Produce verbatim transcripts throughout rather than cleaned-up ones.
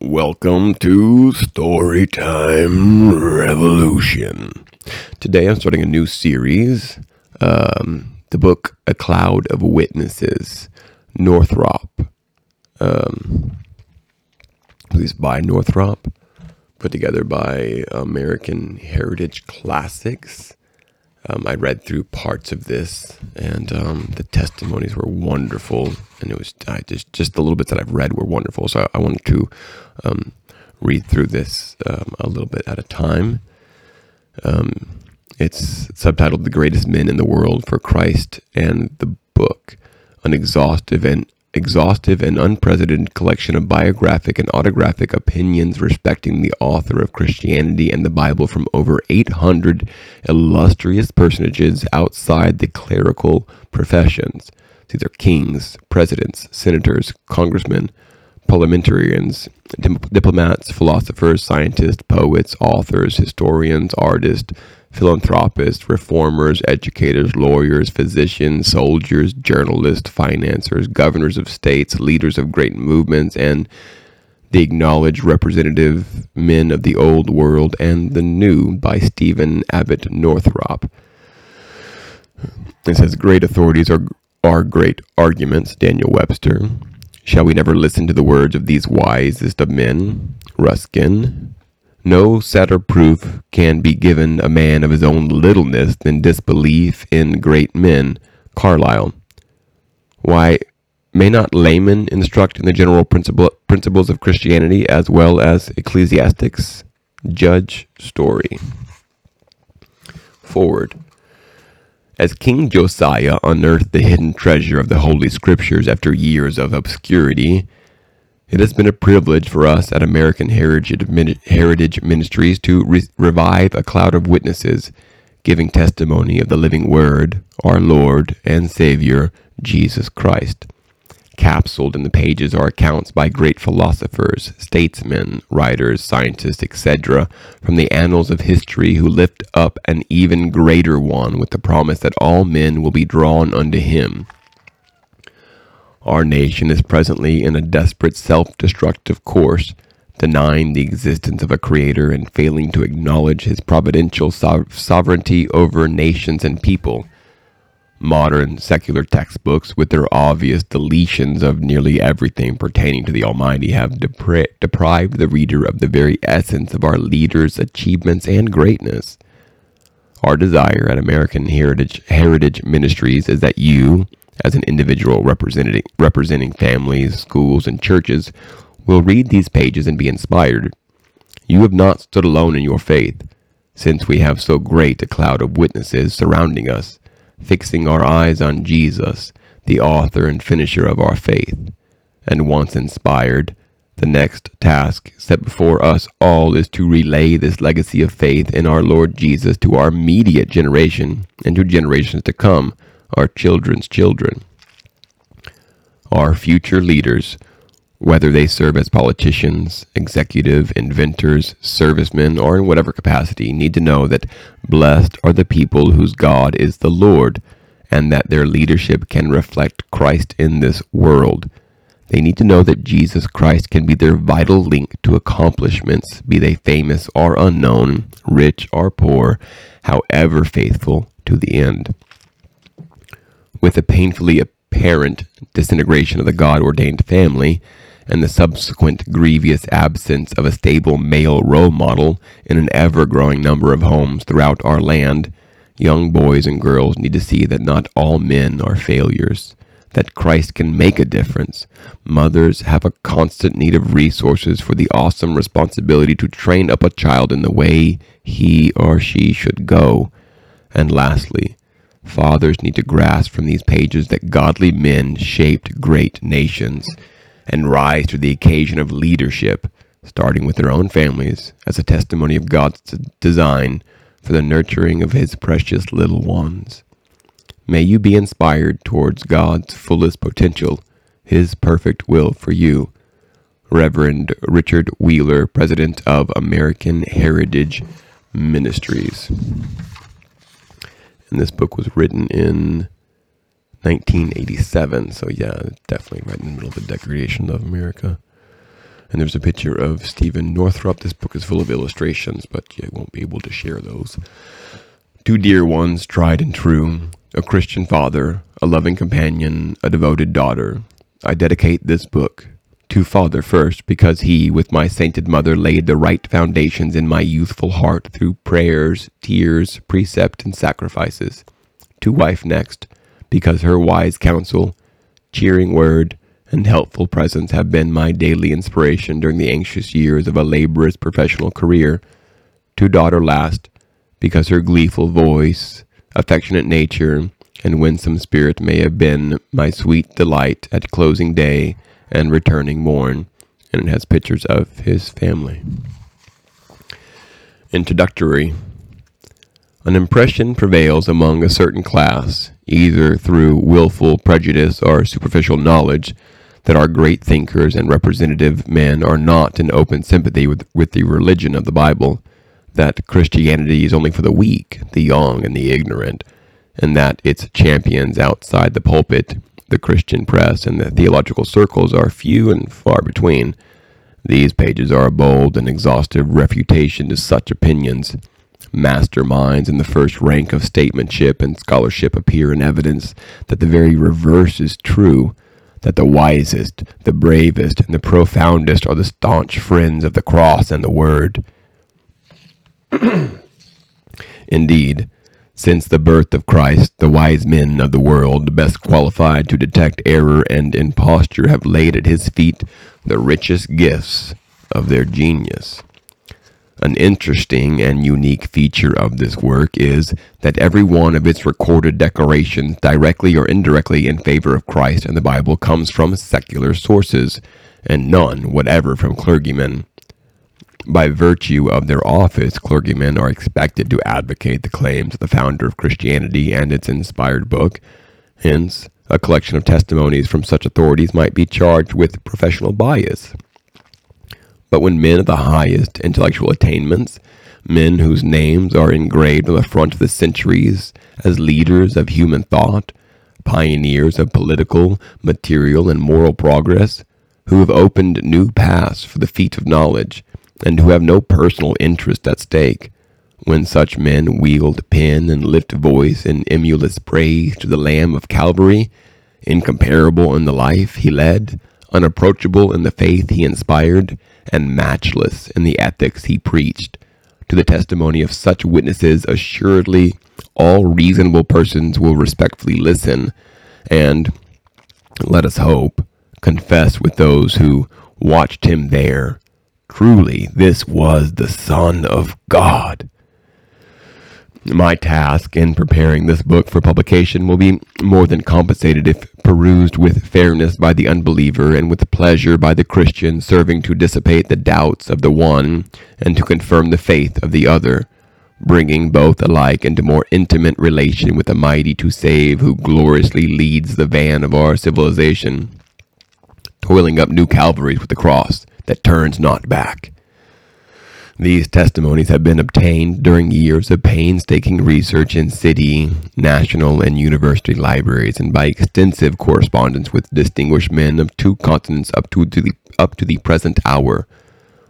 Welcome to Storytime Revolution. Today I'm starting a new series, um, the book A Cloud of Witnesses, Northrop. Um, it's by Northrop, put together by American Heritage Classics. Um, I read through parts of this, and um, the testimonies were wonderful, and it was I just just the little bits that I've read were wonderful. So I, I wanted to um, read through this um, a little bit at a time. Um, it's subtitled "The Greatest Men in the World for Christ and the Book," an exhaustive and exhaustive and unprecedented collection of biographic and autographic opinions respecting the author of Christianity and the Bible from over eight hundred illustrious personages outside the clerical professions. These are kings, presidents, senators, congressmen, parliamentarians, diplomats, philosophers, scientists, poets, authors, historians, artists, philanthropists, reformers, educators, lawyers, physicians, soldiers, journalists, financiers, governors of states, leaders of great movements, and the acknowledged representative men of the old world and the new by Stephen Abbott Northrop. It says, great authorities are, are great arguments, Daniel Webster. Shall we never listen to the words of these wisest of men, Ruskin? No sadder proof can be given a man of his own littleness than disbelief in great men, Carlyle. Why, may not laymen instruct in the general principle, principles of Christianity as well as ecclesiastics? Judge Story. Forward. As King Josiah unearthed the hidden treasure of the Holy Scriptures after years of obscurity, it has been a privilege for us at American Heritage Ministries to re- revive a cloud of witnesses, giving testimony of the living Word, our Lord and Savior, Jesus Christ. Capsuled in the pages are accounts by great philosophers, statesmen, writers, scientists, et cetera, from the annals of history who lift up an even greater one with the promise that all men will be drawn unto Him. Our nation is presently in a desperate self-destructive course, denying the existence of a creator and failing to acknowledge his providential so- sovereignty over nations and people. Modern secular textbooks, with their obvious deletions of nearly everything pertaining to the Almighty, have depri- deprived the reader of the very essence of our leaders' achievements and greatness. Our desire at American Heritage, Heritage Ministries is that you, as an individual representing, representing families, schools, and churches, will read these pages and be inspired. You have not stood alone in your faith, since we have so great a cloud of witnesses surrounding us, fixing our eyes on Jesus, the author and finisher of our faith. And once inspired, the next task set before us all is to relay this legacy of faith in our Lord Jesus to our immediate generation and to generations to come, our children's children. Our future leaders, whether they serve as politicians, executive, inventors, servicemen, or in whatever capacity, need to know that blessed are the people whose God is the Lord, and that their leadership can reflect Christ in this world. They need to know that Jesus Christ can be their vital link to accomplishments, be they famous or unknown, rich or poor, however faithful to the end. With a painfully apparent disintegration of the God-ordained family and the subsequent grievous absence of a stable male role model in an ever-growing number of homes throughout our land, young boys and girls need to see that not all men are failures, that Christ can make a difference. Mothers have a constant need of resources for the awesome responsibility to train up a child in the way he or she should go. And lastly, fathers need to grasp from these pages that godly men shaped great nations and rise to the occasion of leadership, starting with their own families, as a testimony of God's design for the nurturing of His precious little ones. May you be inspired towards God's fullest potential, His perfect will for you. Reverend Richard Wheeler, President of American Heritage Ministries. And this book was written in nineteen eighty-seven, so yeah, definitely right in the middle of the degradation of America. And there's a picture of Stephen Northrop. This book is full of illustrations, but you won't be able to share those. Two dear ones, tried and true, a Christian father, a loving companion, a devoted daughter. I dedicate this book to Father first, because he, with my sainted mother, laid the right foundations in my youthful heart through prayers, tears, precept, and sacrifices. To wife next, because her wise counsel, cheering word, and helpful presence have been my daily inspiration during the anxious years of a laborious professional career. To daughter last, because her gleeful voice, affectionate nature, and winsome spirit may have been my sweet delight at closing day and returning morn. And it has pictures of his family. Introductory. An impression prevails among a certain class, either through willful prejudice or superficial knowledge, that our great thinkers and representative men are not in open sympathy with, with the religion of the Bible, that Christianity is only for the weak, the young, and the ignorant, and that its champions outside the pulpit, the Christian press, and the theological circles are few and far between. These pages are a bold and exhaustive refutation to such opinions. Masterminds in the first rank of statesmanship and scholarship appear in evidence that the very reverse is true, that the wisest, the bravest, and the profoundest are the staunch friends of the cross and the word. Indeed, since the birth of Christ, the wise men of the world, best qualified to detect error and imposture, have laid at his feet the richest gifts of their genius. An interesting and unique feature of this work is that every one of its recorded declarations, directly or indirectly in favor of Christ and the Bible, comes from secular sources, and none whatever from clergymen. By virtue of their office, clergymen are expected to advocate the claims of the founder of Christianity and its inspired book. Hence, a collection of testimonies from such authorities might be charged with professional bias. But when men of the highest intellectual attainments, men whose names are engraved on the front of the centuries as leaders of human thought, pioneers of political, material, and moral progress, who have opened new paths for the feet of knowledge, and who have no personal interest at stake, when such men wield pen and lift voice in emulous praise to the Lamb of Calvary, incomparable in the life he led, unapproachable in the faith he inspired, and matchless in the ethics he preached. To the testimony of such witnesses, assuredly all reasonable persons will respectfully listen, and, let us hope, confess with those who watched him there, truly this was the Son of God. My task in preparing this book for publication will be more than compensated if perused with fairness by the unbeliever and with pleasure by the Christian, serving to dissipate the doubts of the one and to confirm the faith of the other, bringing both alike into more intimate relation with the mighty to save who gloriously leads the van of our civilization, toiling up new Calvaries with the cross that turns not back. These testimonies have been obtained during years of painstaking research in city, national, and university libraries, and by extensive correspondence with distinguished men of two continents up to, to the up to the present hour.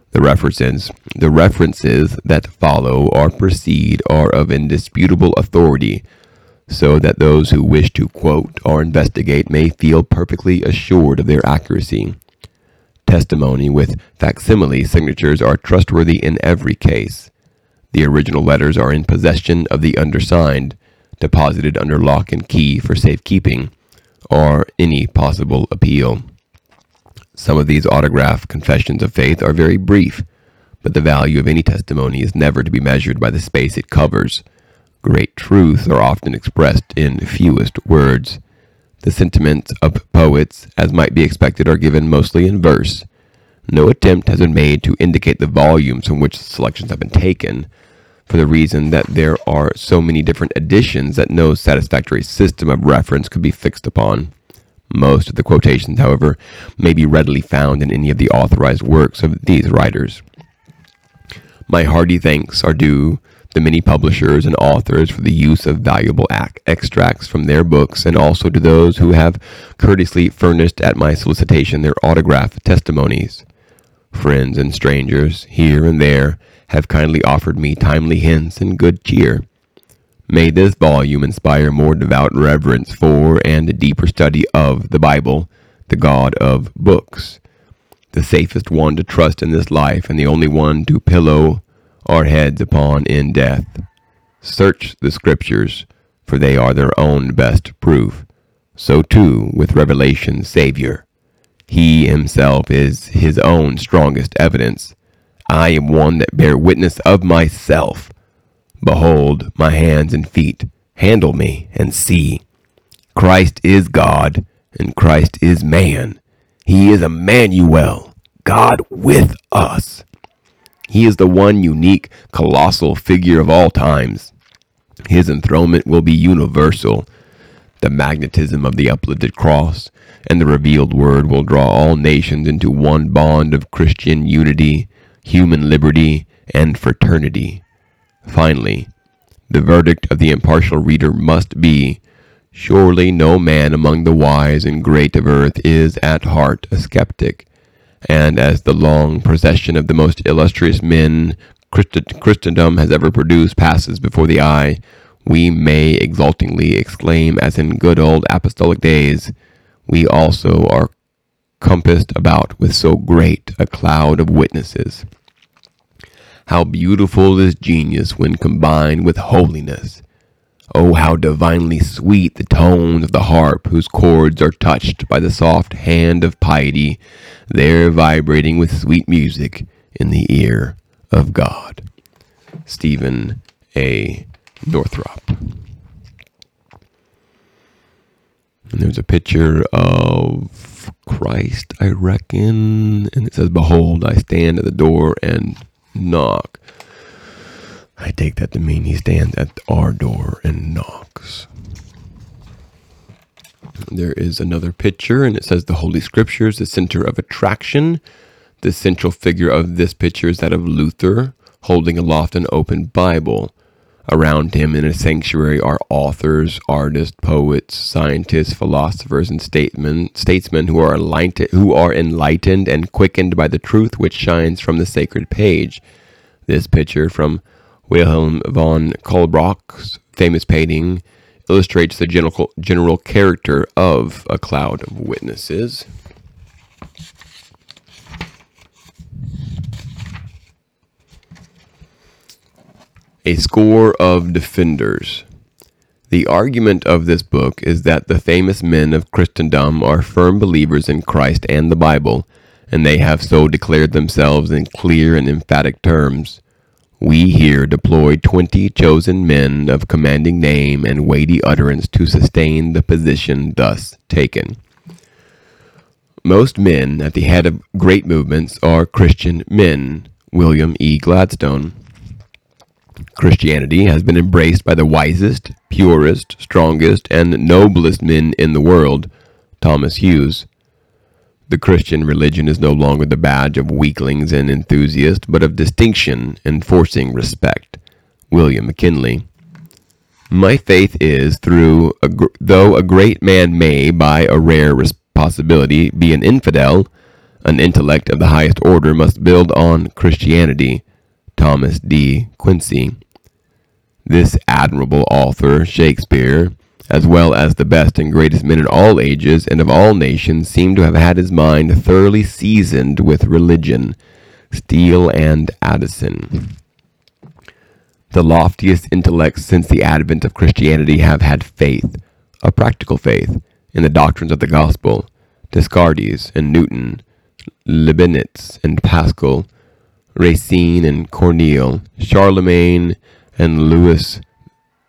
The references, the references that follow or precede are of indisputable authority, so that those who wish to quote or investigate may feel perfectly assured of their accuracy. Testimony with facsimile signatures are trustworthy in every case. The original letters are in possession of the undersigned, deposited under lock and key for safekeeping, or any possible appeal. Some of these autograph confessions of faith are very brief, but the value of any testimony is never to be measured by the space it covers. Great truths are often expressed in fewest words. The sentiments of poets, as might be expected, are given mostly in verse. No attempt has been made to indicate the volumes from which the selections have been taken, for the reason that there are so many different editions that no satisfactory system of reference could be fixed upon. Most of the quotations, however, may be readily found in any of the authorized works of these writers. My hearty thanks are due the many publishers and authors for the use of valuable ac- extracts from their books, and also to those who have courteously furnished at my solicitation their autograph testimonies. Friends and strangers, here and there, have kindly offered me timely hints and good cheer. May this volume inspire more devout reverence for and a deeper study of the Bible, the God of books, the safest one to trust in this life and the only one to pillow our heads upon in death. Search the Scriptures, for they are their own best proof. So too with Revelation's Savior. He himself is his own strongest evidence. I am one that bear witness of myself. Behold my hands and feet, handle me and see. Christ is God, and Christ is man. He is Emmanuel, God with us. He is the one unique, colossal figure of all times. His enthronement will be universal. The magnetism of the uplifted cross and the revealed word will draw all nations into one bond of Christian unity, human liberty, and fraternity. Finally, the verdict of the impartial reader must be, surely no man among the wise and great of earth is at heart a skeptic, and as the long procession of the most illustrious men Christendom has ever produced passes before the eye, we may exultingly exclaim, as in good old apostolic days, we also are compassed about with so great a cloud of witnesses. How beautiful is genius when combined with holiness! Oh, how divinely sweet the tones of the harp whose chords are touched by the soft hand of piety, there vibrating with sweet music in the ear of God. Stephen A. Northrop. And there's a picture of Christ, I reckon, and it says, "Behold, I stand at the door and knock." I take that to mean he stands at our door and knocks. There is another picture, and it says the Holy Scriptures, the center of attraction. The central figure of this picture is that of Luther, holding aloft an open Bible. Around him in a sanctuary are authors, artists, poets, scientists, philosophers, and statesmen, statesmen who are enlightened, who are enlightened and quickened by the truth which shines from the sacred page. This picture from Wilhelm von Kohlbrock's famous painting illustrates the general, general character of a cloud of witnesses. A score of defenders. The argument of this book is that the famous men of Christendom are firm believers in Christ and the Bible, and they have so declared themselves in clear and emphatic terms. We here deploy twenty chosen men of commanding name and weighty utterance to sustain the position thus taken. Most men at the head of great movements are Christian men. William E. Gladstone. Christianity has been embraced by the wisest, purest, strongest, and noblest men in the world, Thomas Hughes. The Christian religion is no longer the badge of weaklings and enthusiasts, but of distinction enforcing respect, William McKinley. My faith is, through a gr- though a great man may, by a rare res- possibility, be an infidel, an intellect of the highest order must build on Christianity, Thomas D. Quincy. This admirable author, Shakespeare, as well as the best and greatest men in all ages and of all nations, seemed to have had his mind thoroughly seasoned with religion, Steele and Addison. The loftiest intellects since the advent of Christianity have had faith, a practical faith, in the doctrines of the gospel, Descartes and Newton, Leibniz and Pascal, Racine and Corneille, Charlemagne and Louis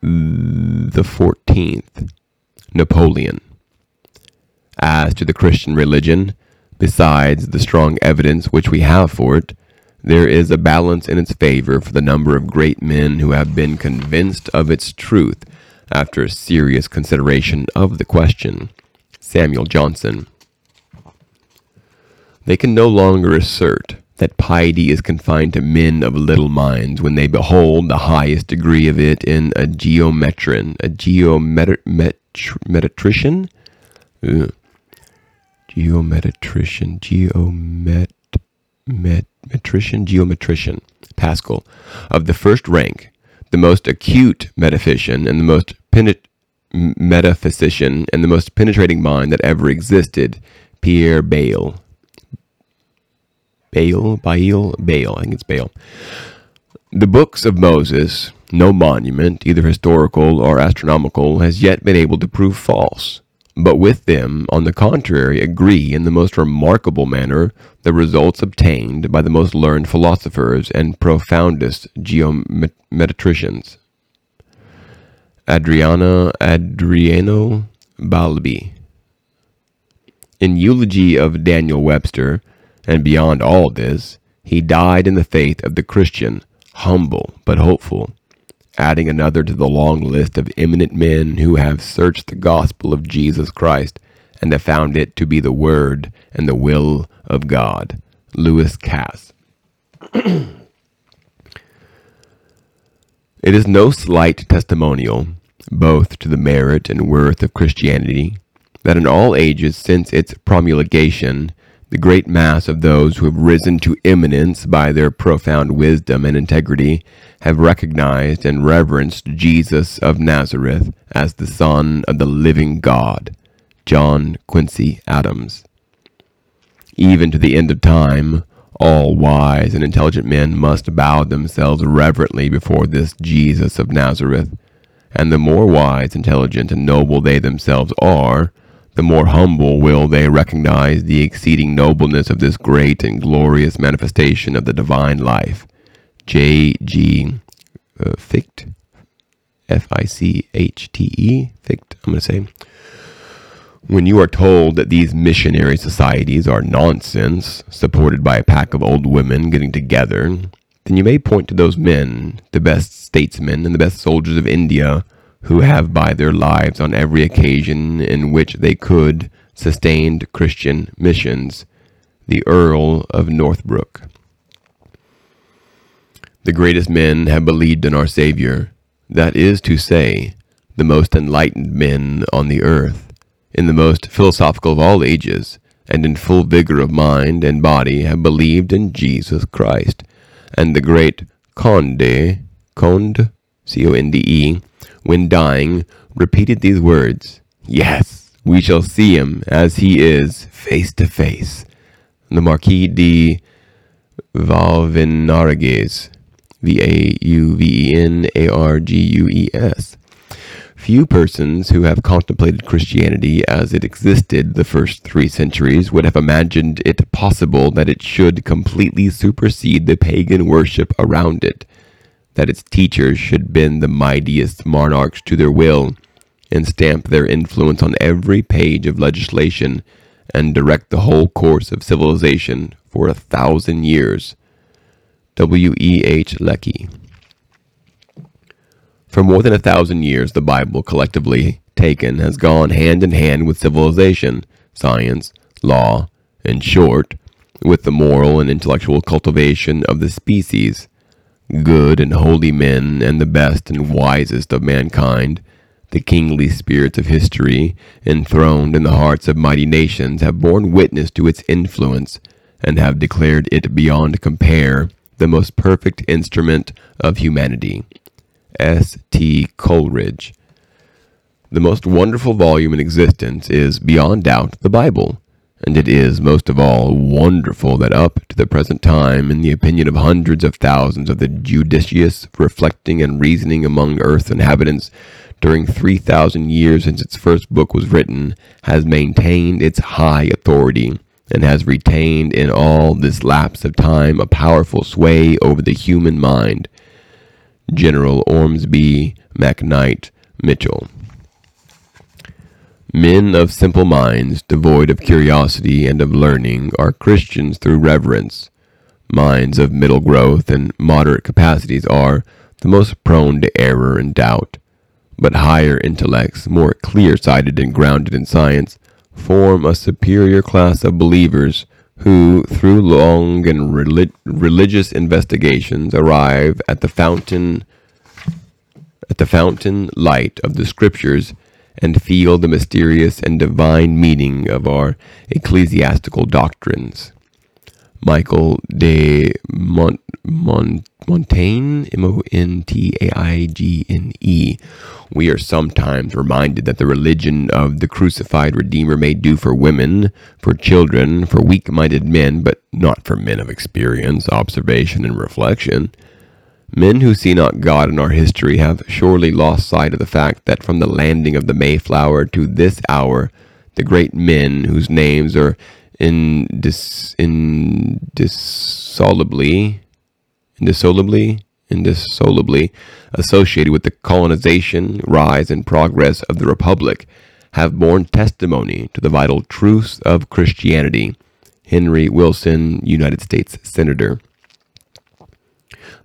the Fourteenth, Napoleon. As to the Christian religion, besides the strong evidence which we have for it, there is a balance in its favor for the number of great men who have been convinced of its truth after serious consideration of the question. Samuel Johnson. They can no longer assert that piety is confined to men of little minds when they behold the highest degree of it in a geometrician, a geometrician, uh, geometrician, geomet, metrician, geometrician, Pascal, of the first rank, the most acute metaphysician and the most penet- metaphysician and the most penetrating mind that ever existed, Pierre Bale. Bale, Bale, Bale, I think it's Bale. The books of Moses, no monument, either historical or astronomical, has yet been able to prove false, but with them, on the contrary, agree in the most remarkable manner the results obtained by the most learned philosophers and profoundest geometricians. Adriana Adriano Balbi. In eulogy of Daniel Webster, and beyond all this, he died in the faith of the Christian, humble but hopeful, adding another to the long list of eminent men who have searched the gospel of Jesus Christ and have found it to be the word and the will of God. Lewis Cass. It is no slight testimonial, both to the merit and worth of Christianity, that in all ages since its promulgation, the great mass of those who have risen to eminence by their profound wisdom and integrity have recognized and reverenced Jesus of Nazareth as the Son of the living God, John Quincy Adams. Even to the end of time, all wise and intelligent men must bow themselves reverently before this Jesus of Nazareth, and the more wise, intelligent, and noble they themselves are, the more humble will they recognize the exceeding nobleness of this great and glorious manifestation of the divine life. J. G. Fichte, F I C H T E, Fichte, I'm going to say. When you are told that these missionary societies are nonsense, supported by a pack of old women getting together, then you may point to those men, the best statesmen and the best soldiers of India, who have by their lives on every occasion in which they could sustained Christian missions, the Earl of Northbrook. The greatest men have believed in our Savior, that is to say, the most enlightened men on the earth, in the most philosophical of all ages, and in full vigor of mind and body have believed in Jesus Christ, and the great Conde, Conde, C O N D E, when dying, repeated these words, "Yes, we shall see him as he is, face to face." The Marquis de Valvenargues, V A U V E N A R G U E S. Few persons who have contemplated Christianity as it existed the first three centuries would have imagined it possible that it should completely supersede the pagan worship around it, that its teachers should bend the mightiest monarchs to their will and stamp their influence on every page of legislation and direct the whole course of civilization for a thousand years. W. E. H. Lecky. For more than a thousand years, the Bible, collectively taken, has gone hand in hand with civilization, science, law, in short, with the moral and intellectual cultivation of the species. Good and holy men and the best and wisest of mankind, the kingly spirits of history, enthroned in the hearts of mighty nations, have borne witness to its influence and have declared it beyond compare the most perfect instrument of humanity. S T Coleridge. The most wonderful volume in existence is, beyond doubt, the Bible. And it is, most of all, wonderful that up to the present time, in the opinion of hundreds of thousands of the judicious, reflecting and reasoning among earth's inhabitants, during three thousand years since its first book was written, has maintained its high authority, and has retained in all this lapse of time a powerful sway over the human mind. General Ormsby MacKnight Mitchell. Men of simple minds, devoid of curiosity and of learning, are Christians through reverence. Minds of middle growth and moderate capacities are the most prone to error and doubt. But higher intellects, more clear-sighted and grounded in science, form a superior class of believers who, through long and relig- religious investigations, arrive at the fountain, at the fountain light of the Scriptures, and feel the mysterious and divine meaning of our ecclesiastical doctrines. Michael de Mont, Mont, Montaigne, M O N T A I G N E. We are sometimes reminded that the religion of the crucified Redeemer may do for women, for children, for weak-minded men, but not for men of experience, observation, and reflection. Men who see not God in our history have surely lost sight of the fact that from the landing of the Mayflower to this hour, the great men whose names are indis, indissolubly, indissolubly, indissolubly associated with the colonization, rise, and progress of the Republic have borne testimony to the vital truths of Christianity. Henry Wilson, United States Senator.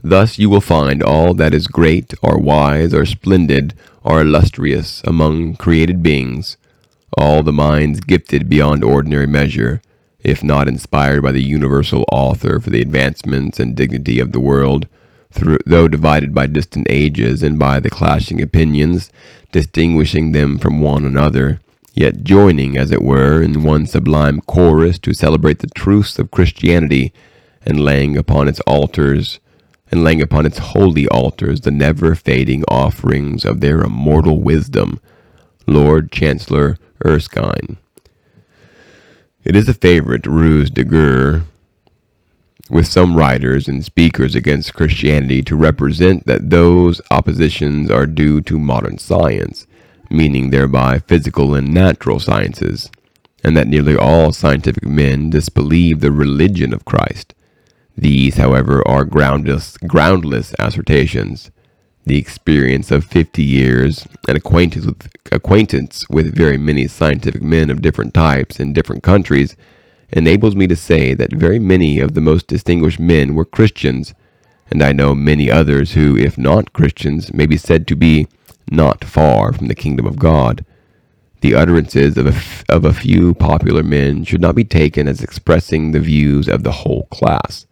Thus you will find all that is great, or wise, or splendid, or illustrious among created beings, all the minds gifted beyond ordinary measure, if not inspired by the universal author for the advancements and dignity of the world, through, though divided by distant ages and by the clashing opinions, distinguishing them from one another, yet joining, as it were, in one sublime chorus to celebrate the truths of Christianity, and laying upon its altars, and laying upon its holy altars the never-fading offerings of their immortal wisdom. Lord Chancellor Erskine. It is a favorite ruse de guerre with some writers and speakers against Christianity to represent that those oppositions are due to modern science, meaning thereby physical and natural sciences, and that nearly all scientific men disbelieve the religion of Christ. These, however, are groundless, groundless assertions. The experience of fifty years and acquaintance with, acquaintance with very many scientific men of different types in different countries enables me to say that very many of the most distinguished men were Christians, and I know many others who, if not Christians, may be said to be not far from the kingdom of God. The utterances of a, f of a few popular men should not be taken as expressing the views of the whole class.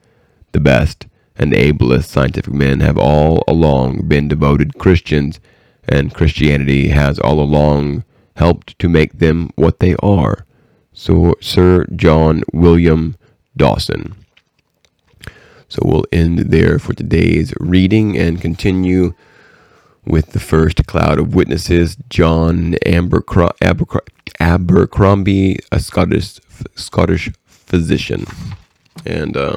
The best and ablest scientific men have all along been devoted Christians, and Christianity has all along helped to make them what they are. So, Sir John William Dawson. So we'll end there for today's reading and continue with the first cloud of witnesses, John Abercrom Abercrom Abercrombie, a Scottish Scottish physician, and uh,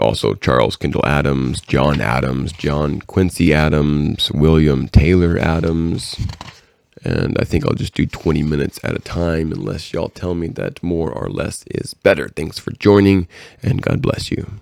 also Charles Kendall Adams, John Adams, John Quincy Adams, William Taylor Adams, and I think I'll just do twenty minutes at a time unless y'all tell me that more or less is better. Thanks for joining, and God bless you.